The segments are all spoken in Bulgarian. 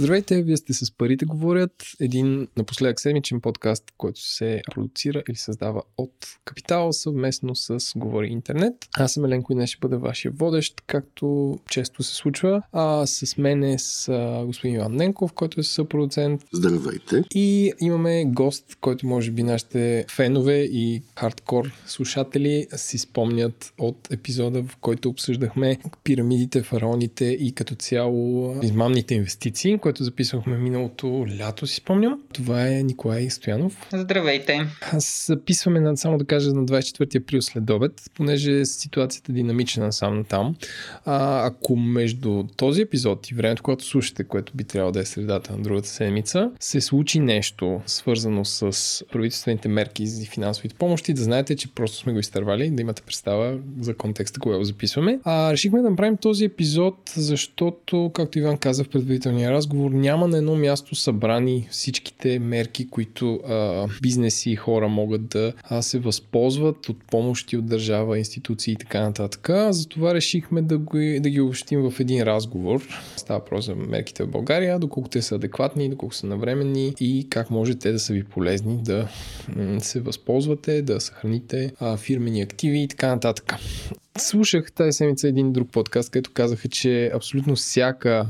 Здравейте, вие сте с Парите говорят, един напоследък седмичен подкаст, който се продуцира или създава от Капитал съвместно с Говори Интернет. Аз съм Еленко и днес ще бъда вашия водещ, както често се случва. А с мен е с господин Иван Ненков, който е съпродуцент. Здравейте. И имаме гост, който може би нашите фенове и хардкор слушатели си спомнят от епизода, в който обсъждахме пирамидите, фараоните и като цяло измамните инвестиции, което записвахме миналото лято, си спомням. Това е Николай Стоянов. Здравейте. Записваме, само да кажа, на 24 април след обед, понеже ситуацията е динамична насам натам. Ако между този епизод и времето, когато слушате, което би трябвало да е средата на другата седмица, се случи нещо свързано с правителствените мерки и финансовите помощи, да знаете, че просто сме го изтървали, да имате представа за контекста, кога го записваме. Решихме да направим този епизод, защото, както Иван каза в предварителния разговор, няма на едно място събрани всичките мерки, които бизнеси и хора могат да се възползват от помощи от държава, институции и така нататък. Затова решихме да ги общим в един разговор. Става въпрос за мерките в България, доколко те са адекватни, доколко са навременни и как може те да са ви полезни, да се възползвате, да съхраните фирмени активи и така нататък. Слушах тази седмица един друг подкаст, където казаха, че абсолютно всяка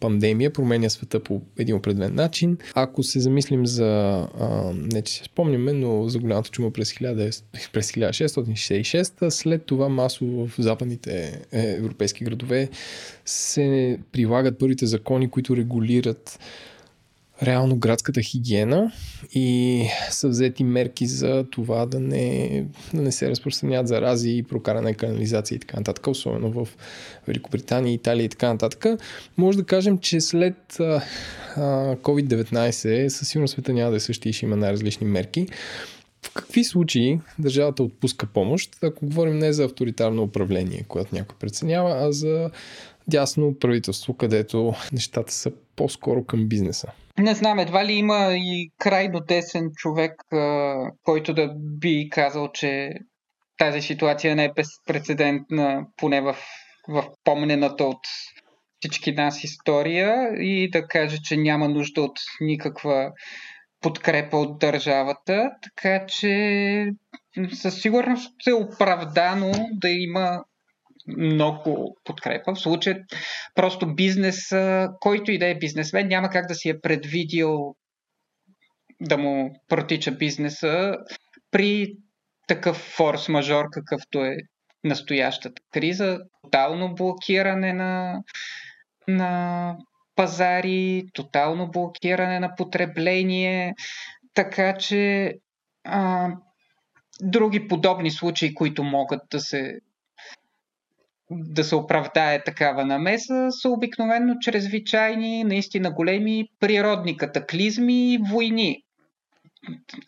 пандемия променя света по един определен начин. Ако се замислим за, не че се спомняме, но за голямата чума през 1666, след това масово в западните европейски градове се прилагат първите закони, които регулират реално градската хигиена и са взети мерки за това да не се разпространяват зарази и прокаране на канализация и така нататък, особено в Великобритания, Италия и така нататък. Може да кажем, че след COVID-19 със сигурност света няма да е същия и ще има най-различни мерки. В какви случаи държавата отпуска помощ, ако говорим не за авторитарно управление, което някой преценява, а за дясно правителство, където нещата са по-скоро към бизнеса? Не знам, едва ли има и крайно десен човек, който да би казал, че тази ситуация не е безпрецедентна, поне в помнената от всички нас история, и да каже, че няма нужда от никаква подкрепа от държавата, така че със сигурност е оправдано да има много подкрепа. В случая просто бизнес, който и да е бизнесмен, няма как да си е предвидил да му протича бизнеса при такъв форс-мажор, какъвто е настоящата криза. Тотално блокиране на пазари, тотално блокиране на потребление, така че други подобни случаи, които могат да се оправдае такава намеса, са обикновено чрезвичайни, наистина големи природни катаклизми и войни,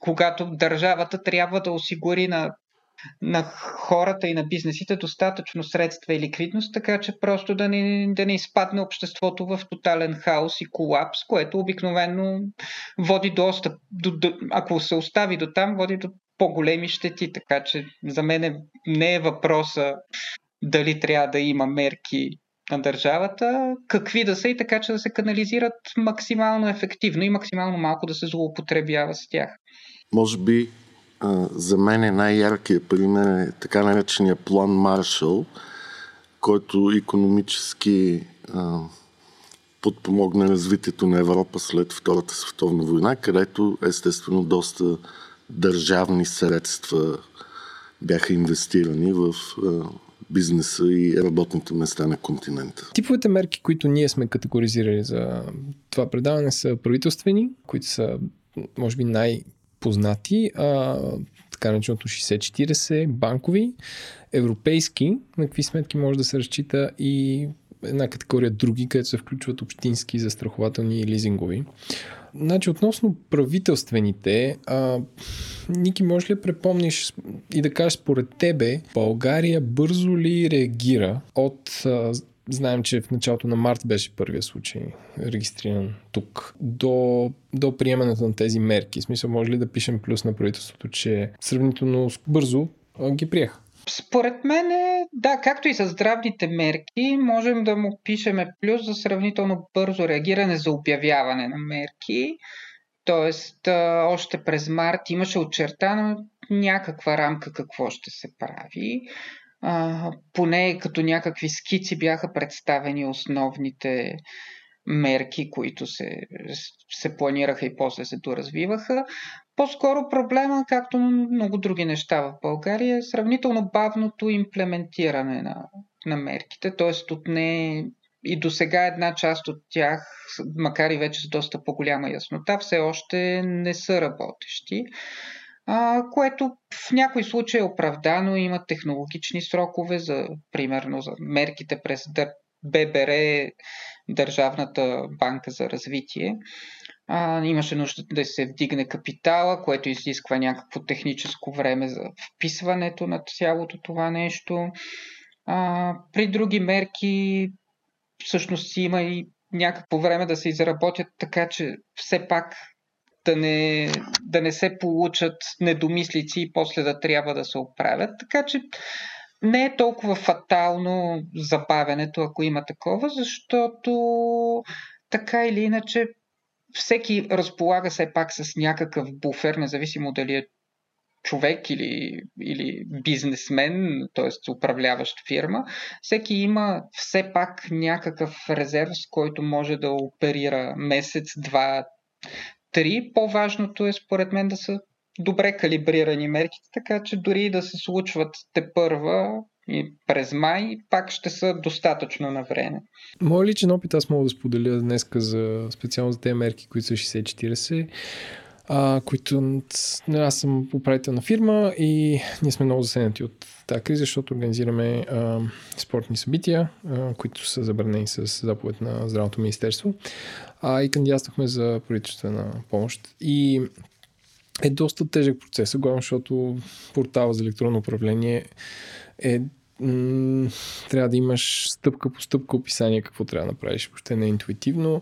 когато държавата трябва да осигури на хората и на бизнесите достатъчно средства и ликвидност, така че просто да не изпадне обществото в тотален хаос и колапс, което обикновено води ако се остави до там, води до по-големи щети, така че за мен не е въпроса дали трябва да има мерки на държавата, какви да са, и така че да се канализират максимално ефективно и максимално малко да се злоупотребява с тях. Може би за мен е най-яркият пример е така наречения план Маршал, който икономически подпомогна развитието на Европа след Втората световна война, където естествено доста държавни средства бяха инвестирани в бизнеса и работните места на континента. Типовете мерки, които ние сме категоризирали за това предаване, са правителствени, които са може би най-познати, така нареченото 60-40, банкови, европейски, на какви сметки може да се разчита, и една категория други, където се включват общински, застрахователни и лизингови. Значи, относно правителствените, Ники, можеш ли да препомниш и да кажеш според тебе, България бързо ли реагира знаем, че в началото на март беше първия случай регистриран тук, до приемането на тези мерки? В смисъл, може ли да пишем плюс на правителството, че сравнително бързо ги приеха? Според мен, да, както и с здравните мерки, можем да му пишеме плюс за сравнително бързо реагиране за обявяване на мерки. Тоест, още през март имаше очертана някаква рамка какво ще се прави. Поне като някакви скици бяха представени основните мерки, които се планираха и после се доразвиваха. По-скоро проблема, както много други неща в България, е сравнително бавното имплементиране на мерките. Тоест, отне и до сега една част от тях, макар и вече с доста по-голяма яснота, все още не са работещи. Което в някои случаи е оправдано, има технологични срокове, примерно за мерките през ББР, Държавната банка за развитие. Имаше нужда да се вдигне капитала, което изисква някакво техническо време за вписването на цялото това нещо. При други мерки всъщност има и някакво време да се изработят, така че все пак да не се получат недомислици и после да трябва да се оправят. Така че не е толкова фатално забавянето, ако има такова, защото така или иначе всеки разполага все пак с някакъв буфер, независимо дали е човек или бизнесмен, т.е. управляващ фирма. Всеки има все пак някакъв резерв, с който може да оперира месец, два, три. По-важното е според мен да са добре калибрирани мерките, така че дори да се случват тепърва и през май, пак ще са достатъчно на време. Моя личен опит аз мога да споделя днеска специално за тези мерки, които са 60-40, които аз съм управител на фирма и ние сме много засегнати от тази криза, защото организираме спортни събития, които са забранени с заповед на Здравното министерство, и кандидатствахме за правителствена помощ. И е доста тежък процес, главно защото портала за електронно управление трябва да имаш стъпка по стъпка описание какво трябва да направиш. Въобще не е интуитивно.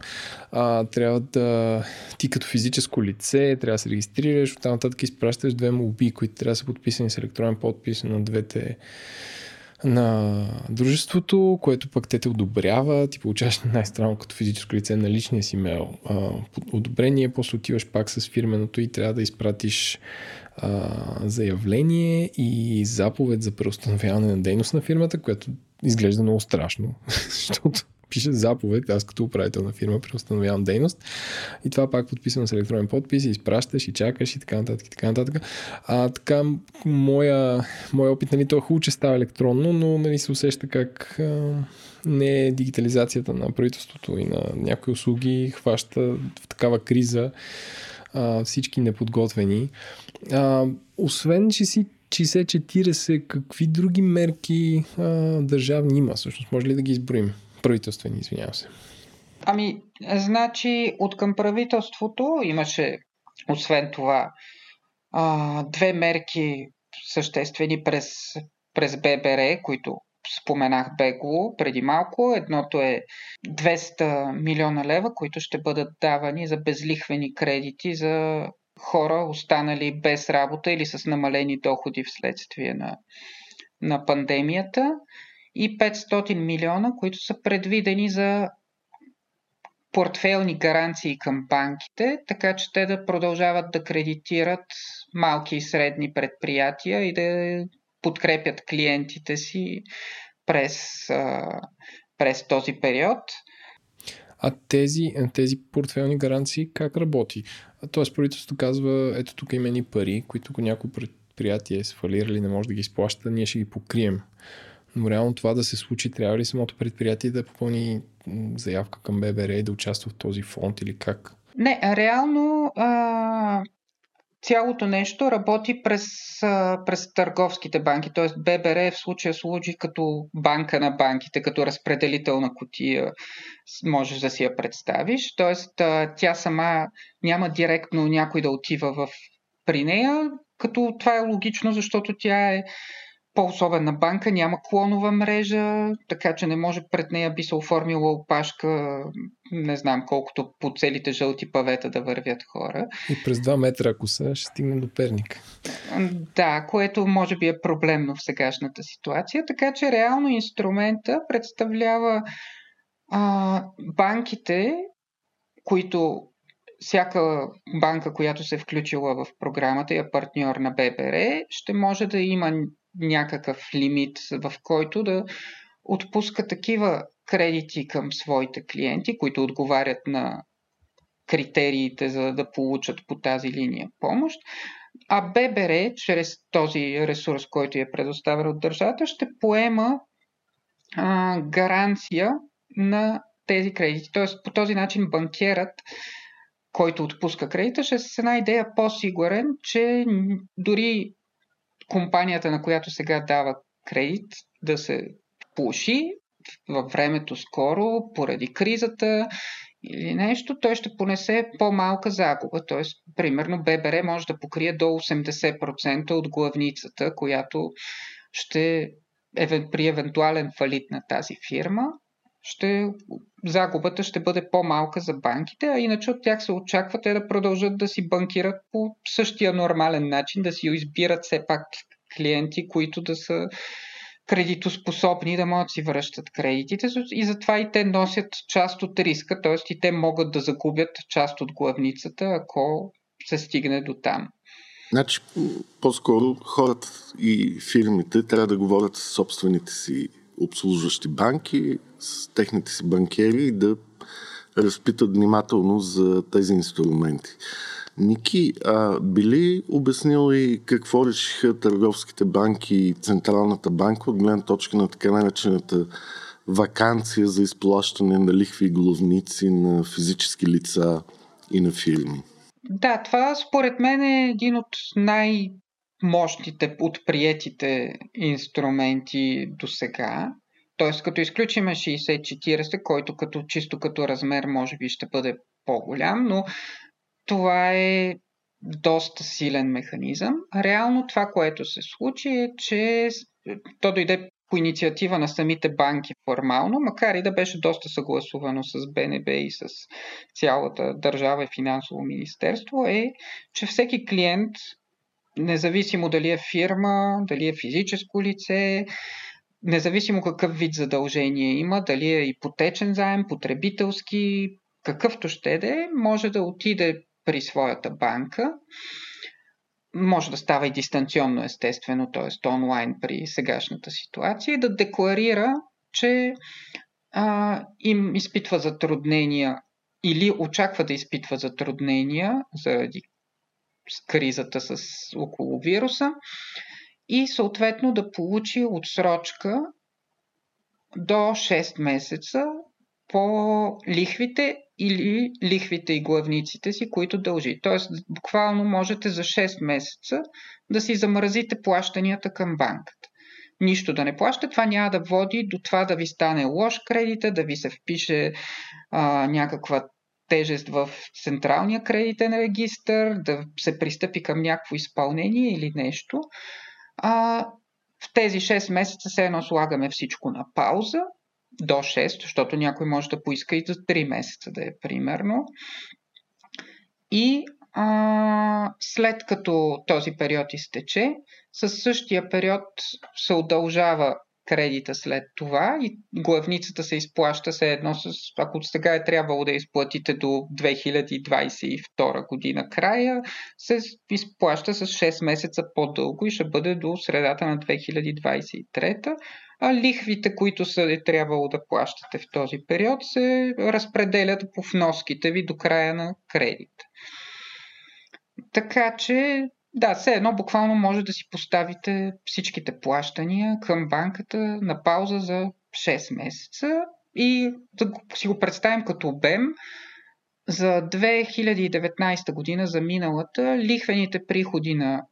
Трябва да ти като физическо лице трябва да се регистрираш, оттам нататък изпращаш две молби, които трябва да са подписани с електронен подпис на двете на дружеството, което пък те одобрява, ти получаваш най-странно като физическо лице на личния си имейл одобрение, после отиваш пак с фирменото и трябва да изпратиш заявление и заповед за преустановяване на дейност на фирмата, което изглежда много страшно, защото пише заповед, аз като управител на фирма преустановявам дейност, и това пак подписвам с електронен подпис и изпращаш и чакаш и така нататък. Така моя опит, нали, то е хубаво, че става електронно, но нали, се усеща как не е дигитализацията на правителството и на някои услуги хваща в такава криза всички неподготвени. Освен, че си 60-40, какви други мерки държавни има? Всъщност, може ли да ги изброим? Правителствени, извинявам се. Значи, от към правителството имаше, освен това, две мерки съществени през ББР, които споменах бегло преди малко. Едното е 200 милиона лева, които ще бъдат давани за безлихвени кредити за хора, останали без работа или с намалени доходи вследствие на пандемията. И 500 милиона, които са предвидени за портфейлни гаранции към банките, така че те да продължават да кредитират малки и средни предприятия и да подкрепят клиентите си през този период. А тези портфейлни гаранции как работи? Тоест правителството казва, ето тук има ни пари, които някои предприятия е сфалирали, не може да ги изплаща, ние ще ги покрием. Но реално това да се случи, трябва ли самото предприятие да попълни заявка към ББР и да участва в този фонд или как? Не, реално цялото нещо работи през търговските банки, т.е. ББР в случая служи като банка на банките, като разпределителна кутия, можеш да си я представиш. Т.е. тя сама няма директно някой да отива при нея, като това е логично, защото тя е по-особена банка, няма клонова мрежа, така че не може пред нея би се оформила опашка, не знам колкото по целите жълти павета да вървят хора. И през 2 метра, ако са, ще стигнем до Перник. Да, което може би е проблемно в сегашната ситуация, така че реално инструмента представлява банките, които всяка банка, която се е включила в програмата и е партньор на ББР, ще може да има някакъв лимит, в който да отпуска такива кредити към своите клиенти, които отговарят на критериите, за да получат по тази линия помощ. А ББР, чрез този ресурс, който е предоставен от държавата, ще поема гаранция на тези кредити. Тоест, по този начин банкерът, който отпуска кредита, ще с една идея по-сигурен, че дори компанията, на която сега дава кредит, да се пуши във времето скоро, поради кризата или нещо, той ще понесе по-малка загуба. Т.е. примерно ББР може да покрие до 80% от главницата, която ще при евентуален фалит на тази фирма, загубата ще бъде по-малка за банките, а иначе от тях се очаква те да продължат да си банкират по същия нормален начин, да си избират все пак клиенти, които да са кредитоспособни, да могат да си връщат кредитите, и затова и те носят част от риска, т.е. и те могат да загубят част от главницата, ако се стигне до там. Значи, по-скоро хората и фирмите трябва да говорят с собствените си обслужващи банки, с техните си банкери, да разпитат внимателно за тези инструменти. Ники, би ли обяснил и какво решиха търговските банки и Централната банка от гледна точка на така наречената ваканция за изплащане на лихви и главници на физически лица и на фирми? Да, това според мен е един от най-мощните, отприетите инструменти до сега. Т.е. като изключим 60-40, който като чисто като размер може би ще бъде по-голям, но това е доста силен механизъм. Реално това, което се случи, е, че то дойде по инициатива на самите банки формално, макар и да беше доста съгласувано с БНБ и с цялата държава и финансово министерство, е, че всеки клиент, независимо дали е фирма, дали е физическо лице, независимо какъв вид задължение има, дали е ипотечен заем, потребителски, какъвто ще да е, може да отиде при своята банка. Може да става и дистанционно, естествено, т.е. онлайн при сегашната ситуация, и да декларира, че им изпитва затруднения или очаква да изпитва затруднения заради кризата около вируса, и съответно да получи отсрочка до 6 месеца по лихвите или лихвите и главниците си, които дължи. Тоест, буквално можете за 6 месеца да си замразите плащанията към банката. Нищо да не плащате, това няма да води до това да ви стане лош кредита, да ви се впише някаква тежест в централния кредитен регистър, да се пристъпи към някакво изпълнение или нещо. В тези 6 месеца все едно слагаме всичко на пауза до 6, защото някой може да поиска и за 3 месеца да е примерно. И след като този период изтече, със същия период се удължава кредита след това и главницата се изплаща все едно, ако сега е трябвало да изплатите до 2022 година края, се изплаща с 6 месеца по-дълго и ще бъде до средата на 2023, а лихвите, които е трябвало да плащате в този период, се разпределят по вноските ви до края на кредита. Така че да, все едно буквално може да си поставите всичките плащания към банката на пауза за 6 месеца и да си го представим като обем. За 2019 година, за миналата, лихвените приходи на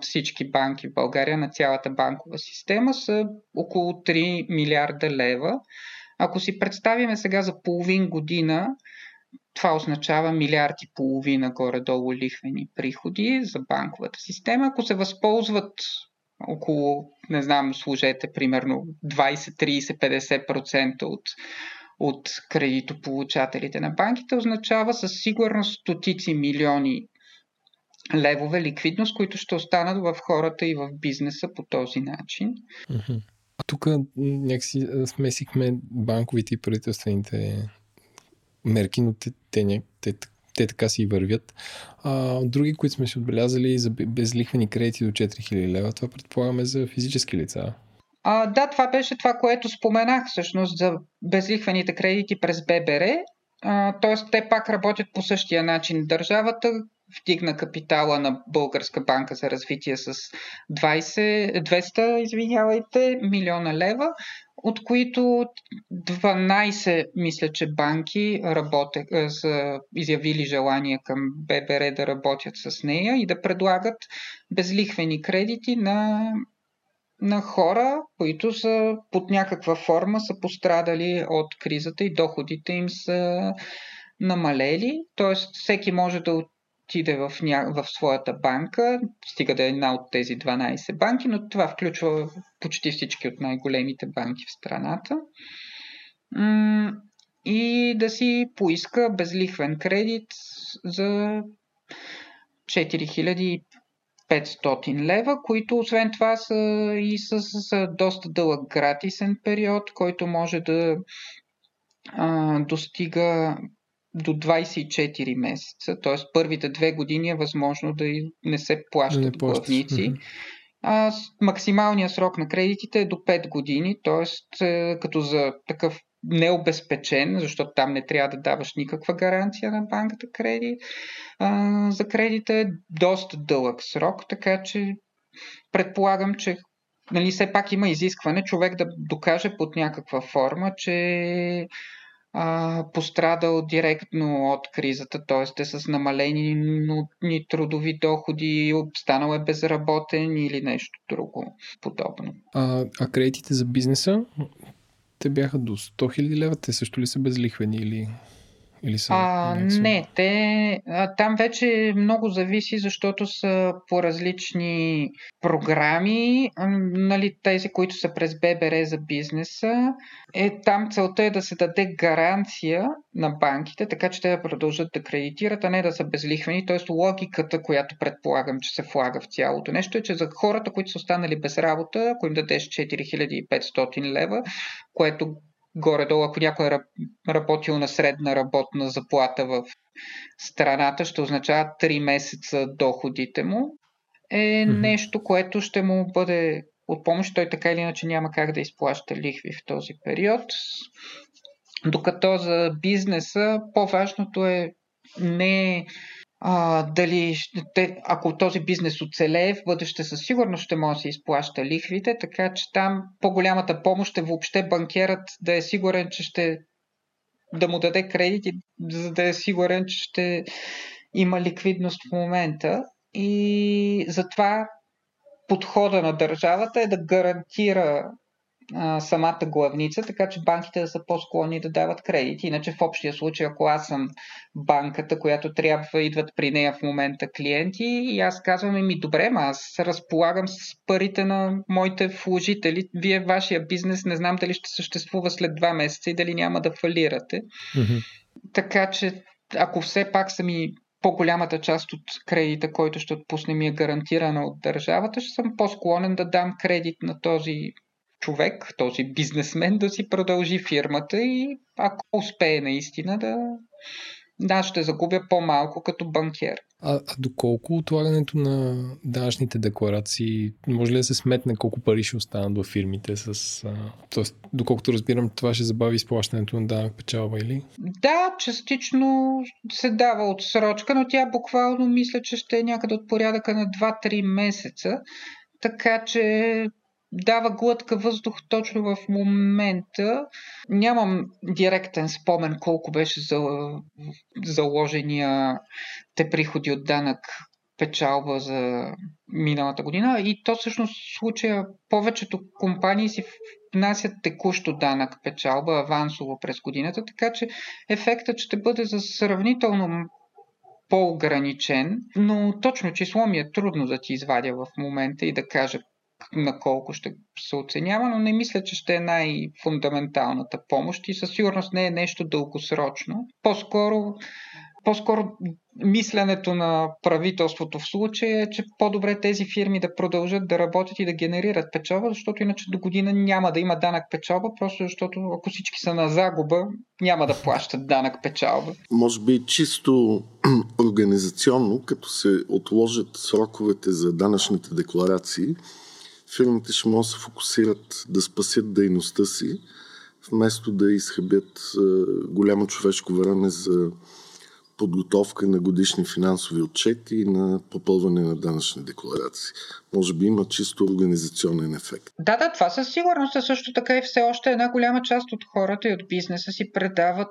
всички банки в България, на цялата банкова система, са около 3 милиарда лева. Ако си представим сега за половин година, това означава 1,5 милиарда горе-долу лихвени приходи за банковата система. Ако се възползват около, не знам, служете примерно 20-30-50% от кредитополучателите на банките, означава със сигурност стотици милиони левове ликвидност, които ще останат в хората и в бизнеса по този начин. А тук някакси смесихме банковите и правителствените мерки, но те така си вървят. Други, които сме си отбелязали, за безлихвени кредити до 4000 лева, това предполагаме за физически лица. Да, това беше това, което споменах всъщност за безлихвените кредити през ББР. Тоест, те пак работят по същия начин. Държавата вдигна капитала на Българска банка за развитие с 200 милиона лева, от които 12, мисля, че банки са изявили желание към ББР да работят с нея и да предлагат безлихвени кредити на хора, които са под някаква форма са пострадали от кризата и доходите им са намалели. Тоест, всеки може да отиде в своята банка, стига да е една от тези 12 банки, но това включва почти всички от най-големите банки в страната. И да си поиска безлихвен кредит за 4500 лева, които освен това са и с доста дълъг гратисен период, който може да достига до 24 месеца, т.е. първите 2 години е възможно да не се плащат главници. Максималният срок на кредитите е до 5 години, т.е. като за такъв необезпечен, защото там не трябва да даваш никаква гаранция на банката за кредита е доста дълъг срок, така че предполагам, че все пак има изискване човек да докаже под някаква форма, че пострадал директно от кризата, т.е. е с намалени трудови доходи, станал е безработен или нещо друго подобно. А кредитите за бизнеса, те бяха до 100 000 лева, те също ли са безлихвени или са? Не, там вече много зависи, защото са по различни програми. Тези, които са през ББР за бизнеса, там целта е да се даде гаранция на банките, така че те да продължат да кредитират, а не да са безлихвени. Тоест логиката, която предполагам, че се влага в цялото нещо, е, че за хората, които са останали без работа, ако им дадеш 4500 лева, което горе-долу, ако някой е работил на средна работна заплата в страната, ще означава 3 месеца доходите му, нещо, което ще му бъде от помощ. Той така или иначе няма как да изплаща лихви в този период. Докато за бизнеса по-важното е не дали ако този бизнес оцелее, в бъдеще със сигурност ще може да се изплаща лихвите, така че там по-голямата помощ е въобще банкерът да е сигурен, че да му даде кредит и за да е сигурен, че ще има ликвидност в момента. И затова подхода на държавата е да гарантира самата главница, така че банките да са по-склонни да дават кредити. Иначе в общия случай, ако аз съм банката, която идват при нея в момента клиенти и аз казвам им, добре, аз разполагам с парите на моите вложители, вашия бизнес не знам дали ще съществува след 2 месеца и дали няма да фалирате. Така че, ако все пак по-голямата част от кредита, който ще отпусне ми е гарантирана от държавата, ще съм по-склонен да дам кредит на този бизнесмен да си продължи фирмата и ако успее наистина ще загубя по-малко като банкер. А доколко отлагането на данъчните декларации, може ли да се сметне колко пари ще останат във фирмите? Тоест, доколкото разбирам, това ще забави изплащането на данък печалба или? Да, частично се дава отсрочка, но тя буквално мисля, че ще е някъде от порядъка на 2-3 месеца. Така че дава глътка въздух точно в момента. Нямам директен спомен колко беше заложения приходи от данък печалба за миналата година. И то всъщност в случая повечето компании си внасят текущо данък печалба авансово през годината, така че ефектът ще бъде за сравнително по-ограничен, но точно число ми е трудно да ти извадя в момента и да кажа на колко ще се оценява, но не мисля, че ще е най-фундаменталната помощ и със сигурност не е нещо дългосрочно. По-скоро мисленето на правителството в случая е, че по-добре тези фирми да продължат да работят и да генерират печалба, защото иначе до година няма да има данък печалба, просто защото ако всички са на загуба, няма да плащат данък печалба. Може би чисто организационно, като се отложат сроковете за данъчните декларации, фирмите ще могат да се фокусират да спасят дейността си, вместо да изхабят голямо човешко време за подготовка на годишни финансови отчети и на попълване на данъчни декларации. Може би има чисто организационен ефект. Да, това със сигурност е също така и все още една голяма част от хората и от бизнеса си предават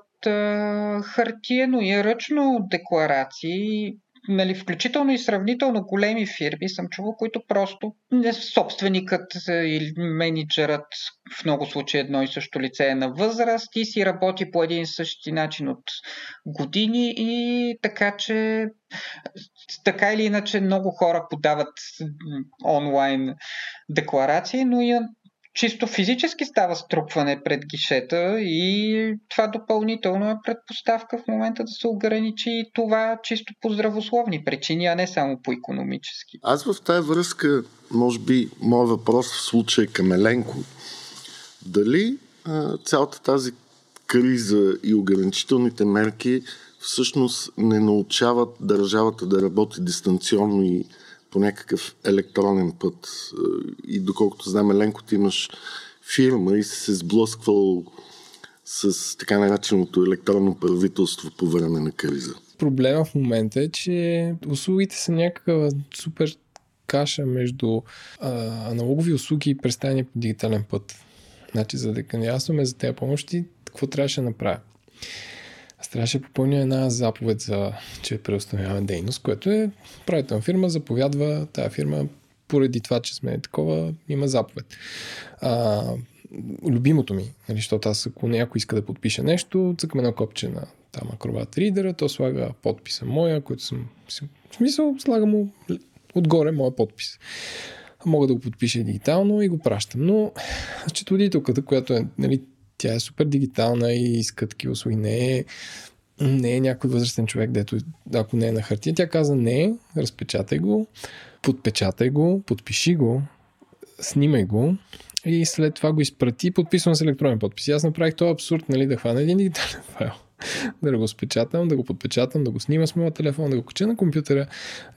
хартиено и ръчно декларации, включително и сравнително големи фирми съм чувал, които просто собственикът или менеджерът в много случаи едно и също лице е на възраст и си работи по един и същи начин от години и така че така или иначе много хора подават онлайн декларации, но и чисто физически става струпване пред гишета и това допълнително е предпоставка в момента да се ограничи това чисто по здравословни причини, а не само по икономически. Аз в тая връзка, може би, моят въпрос в случая към Еленко. Дали цялата тази криза и ограничителните мерки всъщност не научават държавата да работи дистанционно и по някакъв електронен път? И доколкото знам, Еленко, ти имаш фирма и си се сблъсквал с така нареченото електронно правителство по време на криза. Проблема в момента е, че услугите са някаква супер каша между аналогови услуги и представяне по дигитален път. Значи, за да кандидатстваме за тези помощи, какво трябваше да направя? Аз трябваше да попълня една заповед, че преустановяваме дейност, което е правителна фирма, заповядва тая фирма, поради това, че сме такова, има заповед. Любимото ми, защото аз ако някой иска да подпише нещо, цъкаме на копче на там Acrobat Reader, то слага подписа моя, който съм... В смисъл, слага му отгоре моя подпис. Мога да го подпиша дигитално и го пращам. Но четоводителката, която е... Тя е супер дигитална и иска такива услуги. Не е някой възрастен човек, дето ако не е на хартия, тя каза не, разпечатай го, подпечатай го, подпиши го, снимай го и след това го изпрати, подписвам с електронен подпис. Аз направих този абсурд, да хвана един дигитален файл, да го спечатам, да го подпечатам, да го снима с моя телефон, да го кача на компютъра,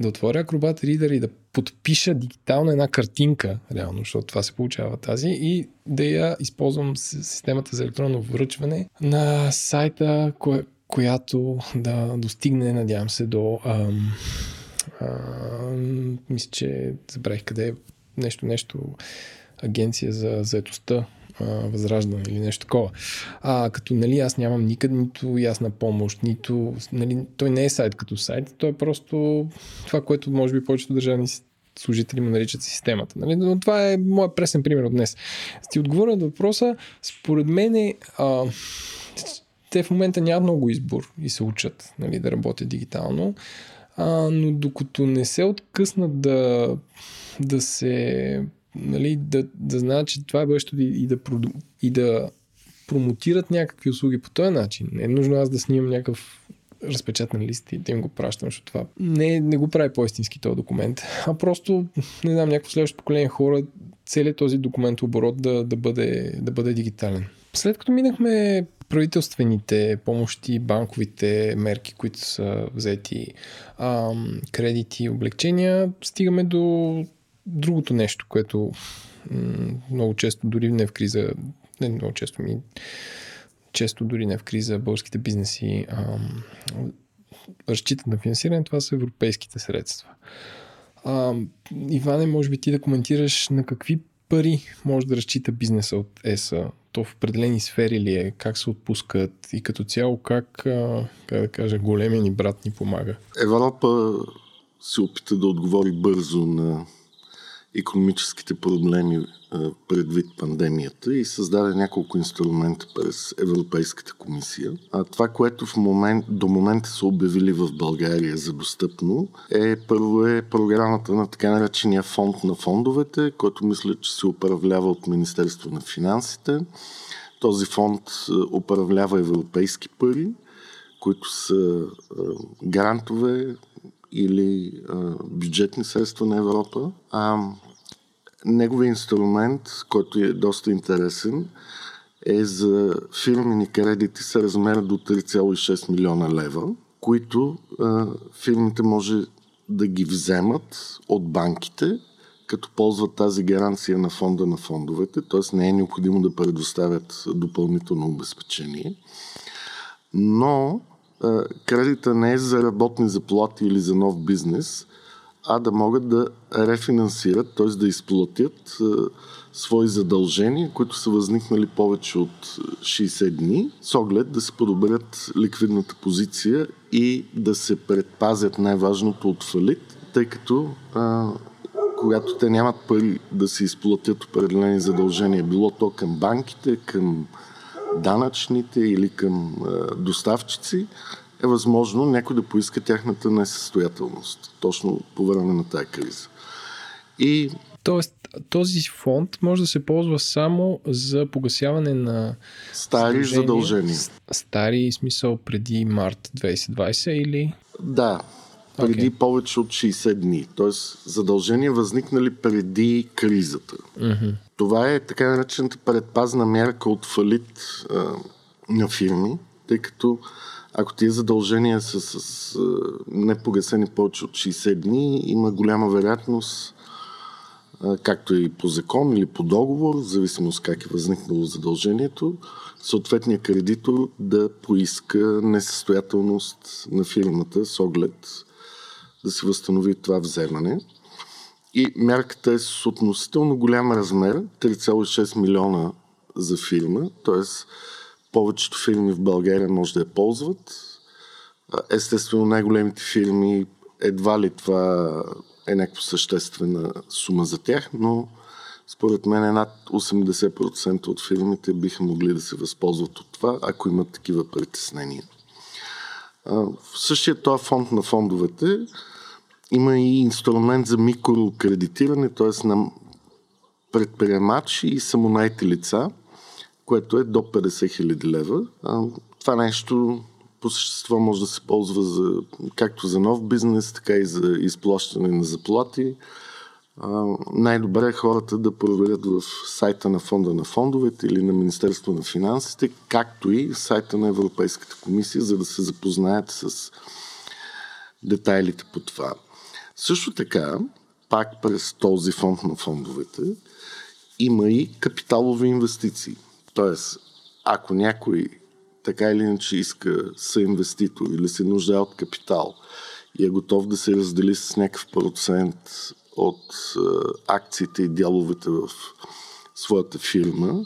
да отворя Acrobat Reader и да подпиша дигитално една картинка, реално, защото това се получава тази, и да я използвам системата за електронно връчване на сайта, която да достигне, надявам се, до мисля, че забравих къде е нещо агенция за заетостта, Възраждане или нещо такова. Като аз нямам никъде нито ясна помощ, нито... той не е сайт като сайт, той е просто това, което може би повечето държавни служители му наричат системата. Но това е моят пресен пример от днес. Ти отговоря на въпроса, според мен те в момента нямат много избор и се учат да работят дигитално, но докато не се откъснат да се... да знаят, че това е бъдещето и да промотират някакви услуги по този начин. Не е нужно аз да снимам някакъв разпечатан лист и да им го пращам, защото това не го прави по-истински този документ, а просто, някакво следващо поколение хора, целият този документ оборот да бъде дигитален. След като минахме правителствените помощи, банковите мерки, които са взети, кредити, облекчения, стигаме до другото нещо, което много често, дори не в криза, често дори не в криза, българските бизнеси разчитат на финансиране, това са европейските средства. Иване, може би ти да коментираш на какви пари може да разчита бизнеса от ЕСА? То в определени сфери ли е? Как се отпускат? И като цяло как големия ни брат ни помага? Европа се опита да отговори бързо на икономическите проблеми предвид пандемията и създаде няколко инструмента през Европейската комисия. А това, което до момента са обявили в България за достъпно, първо е програмата на така наречения фонд на фондовете, който мисля, че се управлява от Министерство на финансите. Този фонд управлява европейски пари, които са грантове или бюджетни средства на Европа. Неговият инструмент, който е доста интересен, е за фирмени кредити с размер до 3,6 милиона лева, които фирмите може да ги вземат от банките, като ползват тази гаранция на фонда на фондовете, т.е. не е необходимо да предоставят допълнително обезпечение. Но кредита не е за работни заплати или за нов бизнес, а да могат да рефинансират, т.е. да изплатят свои задължения, които са възникнали повече от 60 дни, с оглед да се подобрят ликвидната позиция и да се предпазят най-важното от фалит, тъй като когато те нямат пари да се изплатят определени задължения, било то към банките, към данъчните или към доставчици, е възможно някой да поиска тяхната несъстоятелност, точно по време на тая криза. Тоест, този фонд може да се ползва само за погасяване на стари задължения. Стари, смисъл, преди март 2020 или? Да, преди повече от 60 дни. Тоест, задължения възникнали преди кризата. Mm-hmm. Това е така наречената предпазна мярка от фалит на фирми, тъй като ако тия задължения са с непогасени повече от 60 дни, има голяма вероятност, както и по закон или по договор, в зависимост как е възникнало задължението, съответният кредитор да поиска несъстоятелност на фирмата с оглед да се възстанови това вземане. И мярката е с относително голям размер, 3,6 милиона за фирма, т.е. повечето фирми в България може да я ползват. Естествено, най-големите фирми, едва ли това е някаква съществена сума за тях, но според мен над 80% от фирмите биха могли да се възползват от това, ако имат такива притеснения. В същия този фонд на фондовете има и инструмент за микрокредитиране, т.е. на предприемачи и самонаети лица, което е до 50 хиляди лева. Това нещо по същество може да се ползва както за нов бизнес, така и за изплащане на заплати. Най-добре е хората да проверят в сайта на фонда на фондовете или на Министерство на финансите, както и в сайта на Европейската комисия, за да се запознаят с детайлите по това. Също така, пак през този фонд на фондовете, има и капиталови инвестиции. Тоест, ако някой така или иначе иска съинвеститор или се нуждае от капитал и е готов да се раздели с някакъв процент от акциите и дяловете в своята фирма,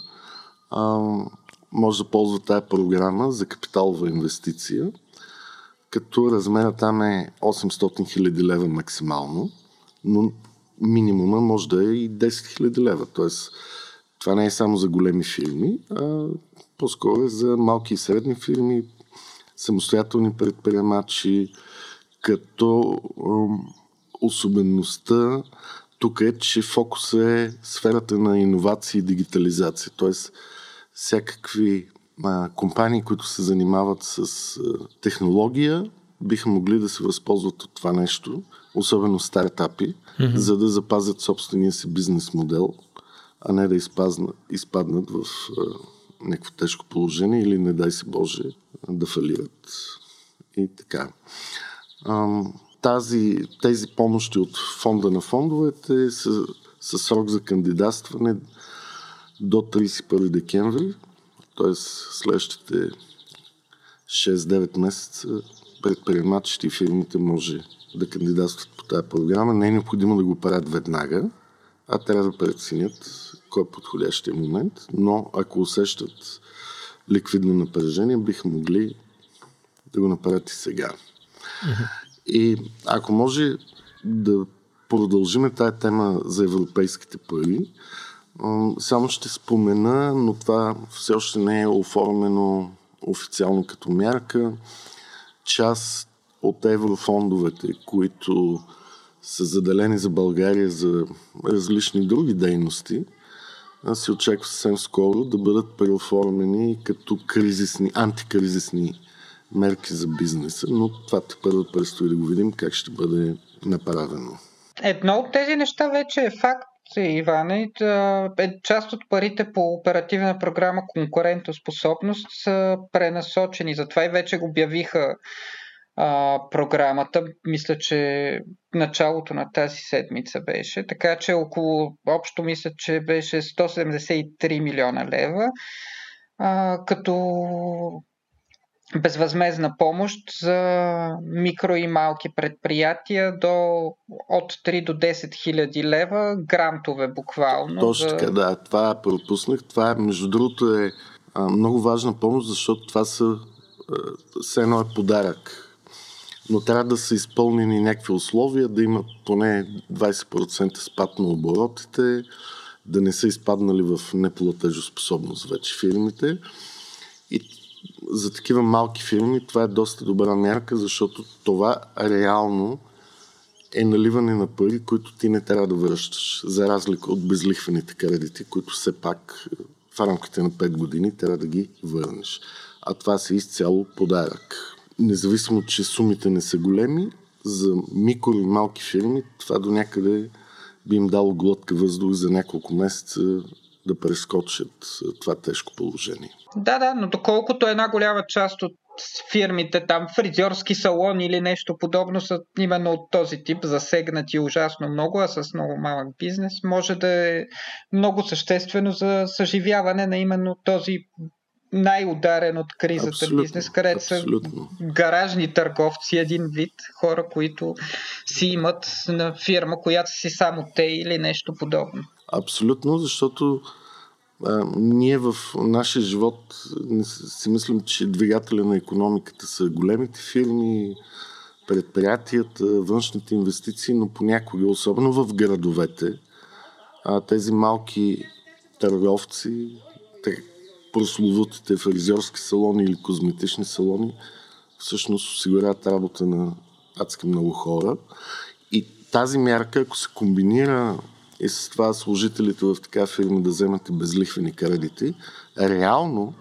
може да ползва тая програма за капиталова инвестиция, като размера там е 800 хиляди лева максимално, но минимума може да е и 10 хиляди лева. Тоест, това не е само за големи фирми, а по-скоро е за малки и средни фирми, самостоятелни предприемачи, като особеността тук е, че фокус е сферата на иновации и дигитализация. Тоест, всякакви компании, които се занимават с технология, биха могли да се възползват от това нещо, особено стартапи, mm-hmm. за да запазят собствения си бизнес модел, а не да изпаднат в някакво тежко положение или, не дай се Боже, да фалират. И така. Тези помощи от фонда на фондовете са със срок за кандидатстване до 31 декември, т.е. следващите 6-9 месеца предприемачите и фирмите може да кандидатстват по тази програма. Не е необходимо да го правят веднага, а трябва да преценят кой е подходящия момент, но ако усещат ликвидно напрежение, биха могли да го направят и сега. И ако може да продължим тая тема за европейските пари. Само ще спомена, но това все още не е оформено официално като мярка. Част от еврофондовете, които са заделени за България за различни други дейности, се очаква съвсем скоро да бъдат преоформени като антикризисни мерки за бизнеса, но това тепърва предстои да го видим как ще бъде направено. Едно от тези неща вече е факт, Иване, част от парите по оперативна програма Конкурентоспособност са пренасочени. Затова и вече го обявиха програмата. Мисля, че началото на тази седмица беше. Така че общо мисля, че беше 173 милиона лева, като безвъзмезна помощ за микро и малки предприятия от 3 до 10 хиляди лева, грантове буквално. Точно така, да. Това пропуснах. Това, между другото, е много важна помощ, защото това все едно е подарък. Но трябва да са изпълнени някакви условия, да има поне 20% спад на оборотите, да не са изпаднали в неплатежоспособност вече фирмите. И за такива малки фирми това е доста добра мярка, защото това реално е наливане на пари, които ти не трябва да връщаш, за разлика от безлихвените кредити, които все пак в рамките на 5 години трябва да ги върнеш. А това се изцяло подарък. Независимо, че сумите не са големи, за микро и малки фирми това до някъде би им дало глътка въздух за няколко месеца да прескочат това тежко положение. Да, но доколкото една голяма част от фирмите, там фризьорски салон или нещо подобно, са именно от този тип засегнати ужасно много, а с много малък бизнес, може да е много съществено за съживяване на именно този най-ударен от кризата бизнес, където са гаражни търговци, един вид хора, които си имат на фирма, която си само те или нещо подобно. Абсолютно, защото ние в нашия живот си мислим, че двигателя на икономиката са големите фирми, предприятията, външните инвестиции, но понякога, особено в градовете, тези малки търговци, прословутите фризьорски салони или козметични салони, всъщност осигуряват работа на адски много хора. И тази мярка, ако се комбинира и с това служителите в такава фирма да вземат и безлихвени кредити, реално,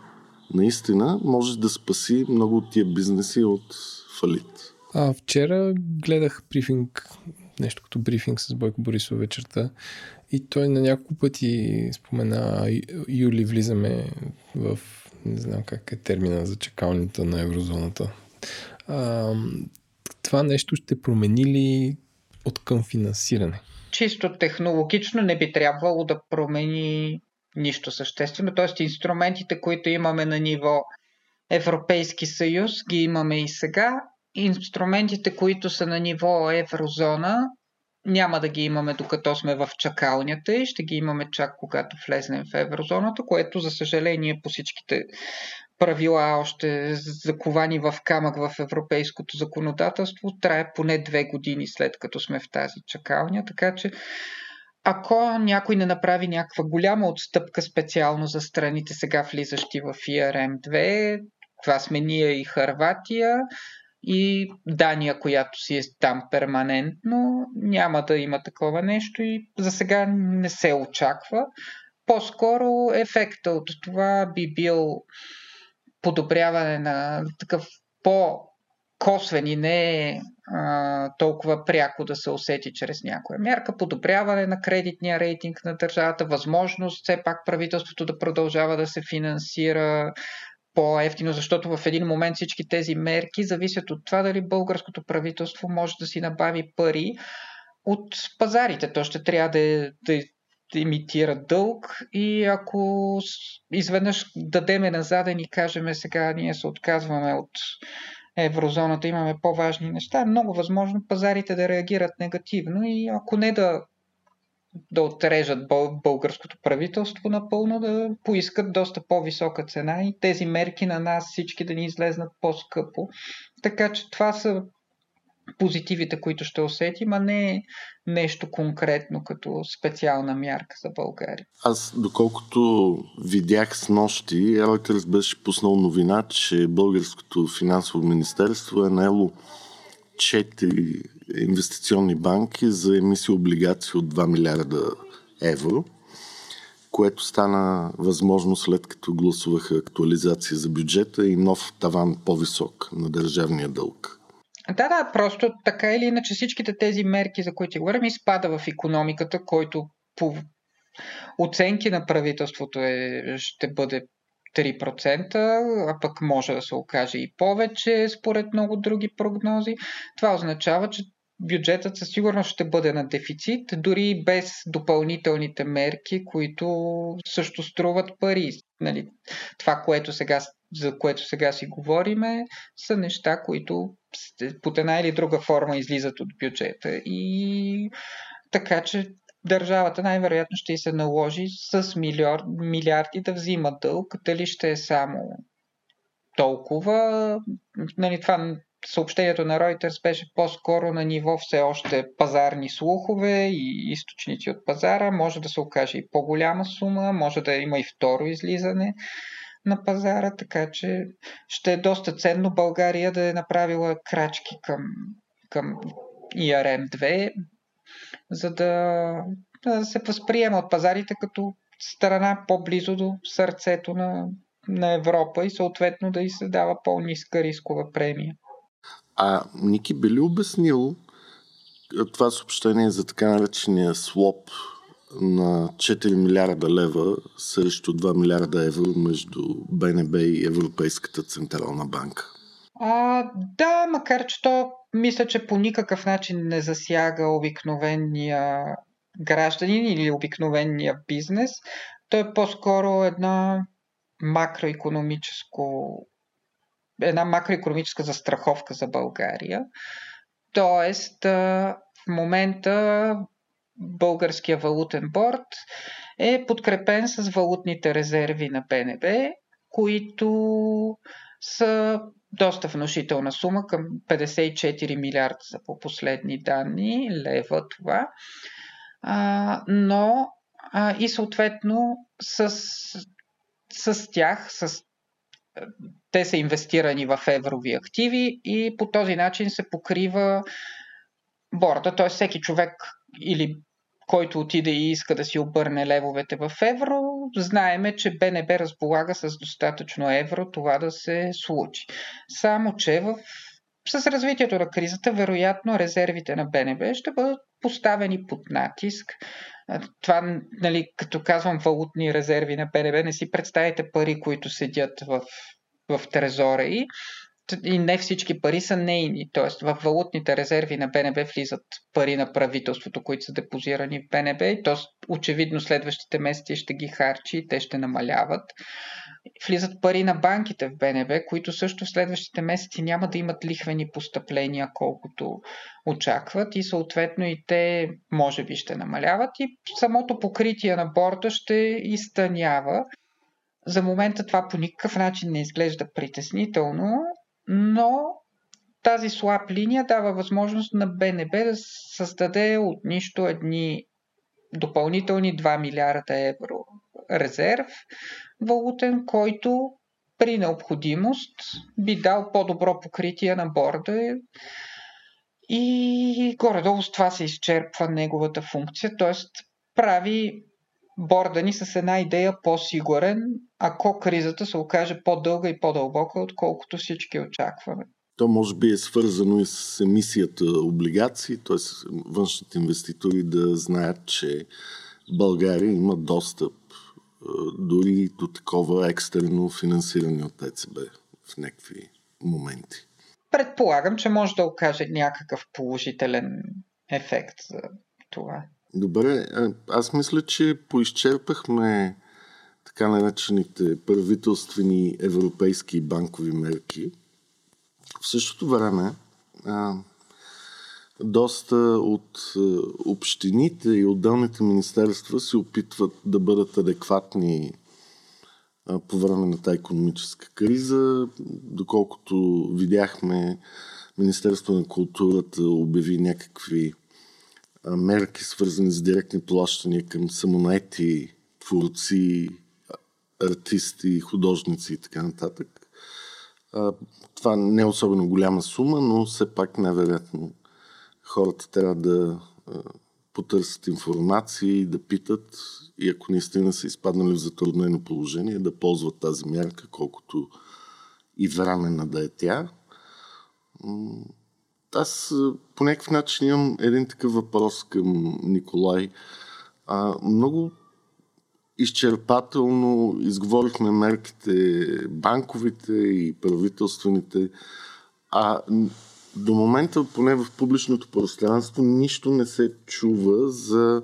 наистина, може да спаси много от тия бизнеси от фалит. Вчера гледах брифинг, нещо като брифинг с Бойко Борисов вечерта, и той на няколко пъти спомена, юли влизаме в, не знам как е термина за чакалнята на еврозоната. Това нещо ще промени ли от към финансиране? Чисто технологично не би трябвало да промени нищо съществено. Т.е. инструментите, които имаме на ниво Европейски съюз, ги имаме и сега. Инструментите, които са на ниво еврозона, няма да ги имаме докато сме в чакалнята и ще ги имаме чак когато влезнем в еврозоната, което за съжаление по всичките правила още заковани в камък в европейското законодателство трае поне 2 години след като сме в тази чакалня, така че ако някой не направи някаква голяма отстъпка специално за страните сега влизащи в ИРМ-2, това сме ние и Хърватия, и Дания, която си е там перманентно, няма да има такова нещо и за сега не се очаква. По-скоро ефекта от това би бил подобряване на такъв по-косвен и не толкова пряко да се усети чрез някоя мярка, подобряване на кредитния рейтинг на държавата, възможност все пак правителството да продължава да се финансира по-ефтино, защото в един момент всички тези мерки зависят от това дали българското правителство може да си набави пари от пазарите. То ще трябва да имитира дълг и ако изведнъж дадеме назаден и кажем сега ние се отказваме от еврозоната, имаме по-важни неща, е много възможно пазарите да реагират негативно и ако не да отрежат българското правителство напълно, да поискат доста по-висока цена и тези мерки на нас всички да ни излезнат по-скъпо. Така че това са позитивите, които ще усетим, а не нещо конкретно като специална мярка за България. Аз, доколкото видях с нощи, Reuters беше пуснал новина, че Българското финансово министерство е наело 4 инвестиционни банки за емисия облигации от 2 милиарда евро, което стана възможно след като гласуваха актуализация за бюджета и нов таван по-висок на държавния дълг. Да, просто така или иначе всичките тези мерки, за които говорим, изпада в икономиката, който по оценки на правителството ще бъде 3%, а пък може да се окаже и повече според много други прогнози. Това означава, че бюджетът със сигурност ще бъде на дефицит, дори без допълнителните мерки, които също струват пари. Нали, това, за което сега си говорим, са неща, които под една или друга форма излизат от бюджета. И така, че държавата най-вероятно ще й се наложи с милиарди да взима дълг, дали ще е само толкова. Нали, това съобщението на Reuters беше по-скоро на ниво все още пазарни слухове и източници от пазара. Може да се окаже и по-голяма сума, може да има и второ излизане на пазара, така че ще е доста ценно България да е направила крачки към ИРМ-2, за да се възприема от пазарите като страна по-близо до сърцето на Европа и съответно да й се дава по-ниска рискова премия. А Ники, би ли обяснил това съобщение за така наречения слоп на 4 милиарда лева срещу 2 милиарда евро между БНБ и Европейската Централна банка? Да, макар че то мисля, че по никакъв начин не засяга обикновения гражданин или обикновения бизнес. То е по-скоро една макроекономическа застраховка за България. Тоест, в момента Българския валутен борд е подкрепен с валутните резерви на БНБ, които са доста внушителна сума, към 54 милиарда по последни данни, лева това. Но и съответно с тях, те са инвестирани в еврови активи и по този начин се покрива борда, т.е. всеки човек или който отиде и иска да си обърне левовете в евро, знаеме, че БНБ разполага с достатъчно евро това да се случи. Само че с развитието на кризата, вероятно резервите на БНБ ще бъдат поставени под натиск. Това, нали, като казвам валутни резерви на БНБ, не си представите пари, които седят в трезора и не всички пари са нейни. Тоест в валутните резерви на БНБ влизат пари на правителството, които са депозирани в БНБ и то очевидно следващите месеци ще ги харчи и те ще намаляват. Влизат пари на банките в БНБ, които също в следващите месеци няма да имат лихвени постъпления, колкото очакват и съответно и те може би ще намаляват и самото покритие на борда ще изтънява. За момента това по никакъв начин не изглежда притеснително, но тази слаб линия дава възможност на БНБ да създаде от нищо едни допълнителни 2 милиарда евро резерв валутен, който при необходимост би дал по-добро покритие на борда и горе-долу с това се изчерпва неговата функция, т.е. прави борда ни с една идея по-сигурен, ако кризата се окаже по-дълга и по-дълбока, отколкото всички очакваме. То може би е свързано и с емисията облигации, т.е. външните инвеститори да знаят, че България има достъп дори до такова екстерно финансиране от ЕЦБ в някакви моменти. Предполагам, че може да окаже някакъв положителен ефект за това. Добре, аз мисля, че поизчерпахме така наречените правителствени европейски банкови мерки. В същото време доста от общините и отделните министерства се опитват да бъдат адекватни по време на тази икономическа криза. Доколкото видяхме, Министерство на културата обяви някакви мерки, свързани с директни плащания към самонаети творци, артисти, художници и така нататък. Това не е особено голяма сума, но все пак невероятно. Хората трябва да потърсят информации, да питат и ако наистина са изпаднали в затруднено положение, да ползват тази мярка, колкото и временна да е тя. Аз по някакъв начин имам един такъв въпрос към Николай. Много изчерпателно изговорихме мерките банковите и правителствените, а до момента, поне в публичното пространство, нищо не се чува за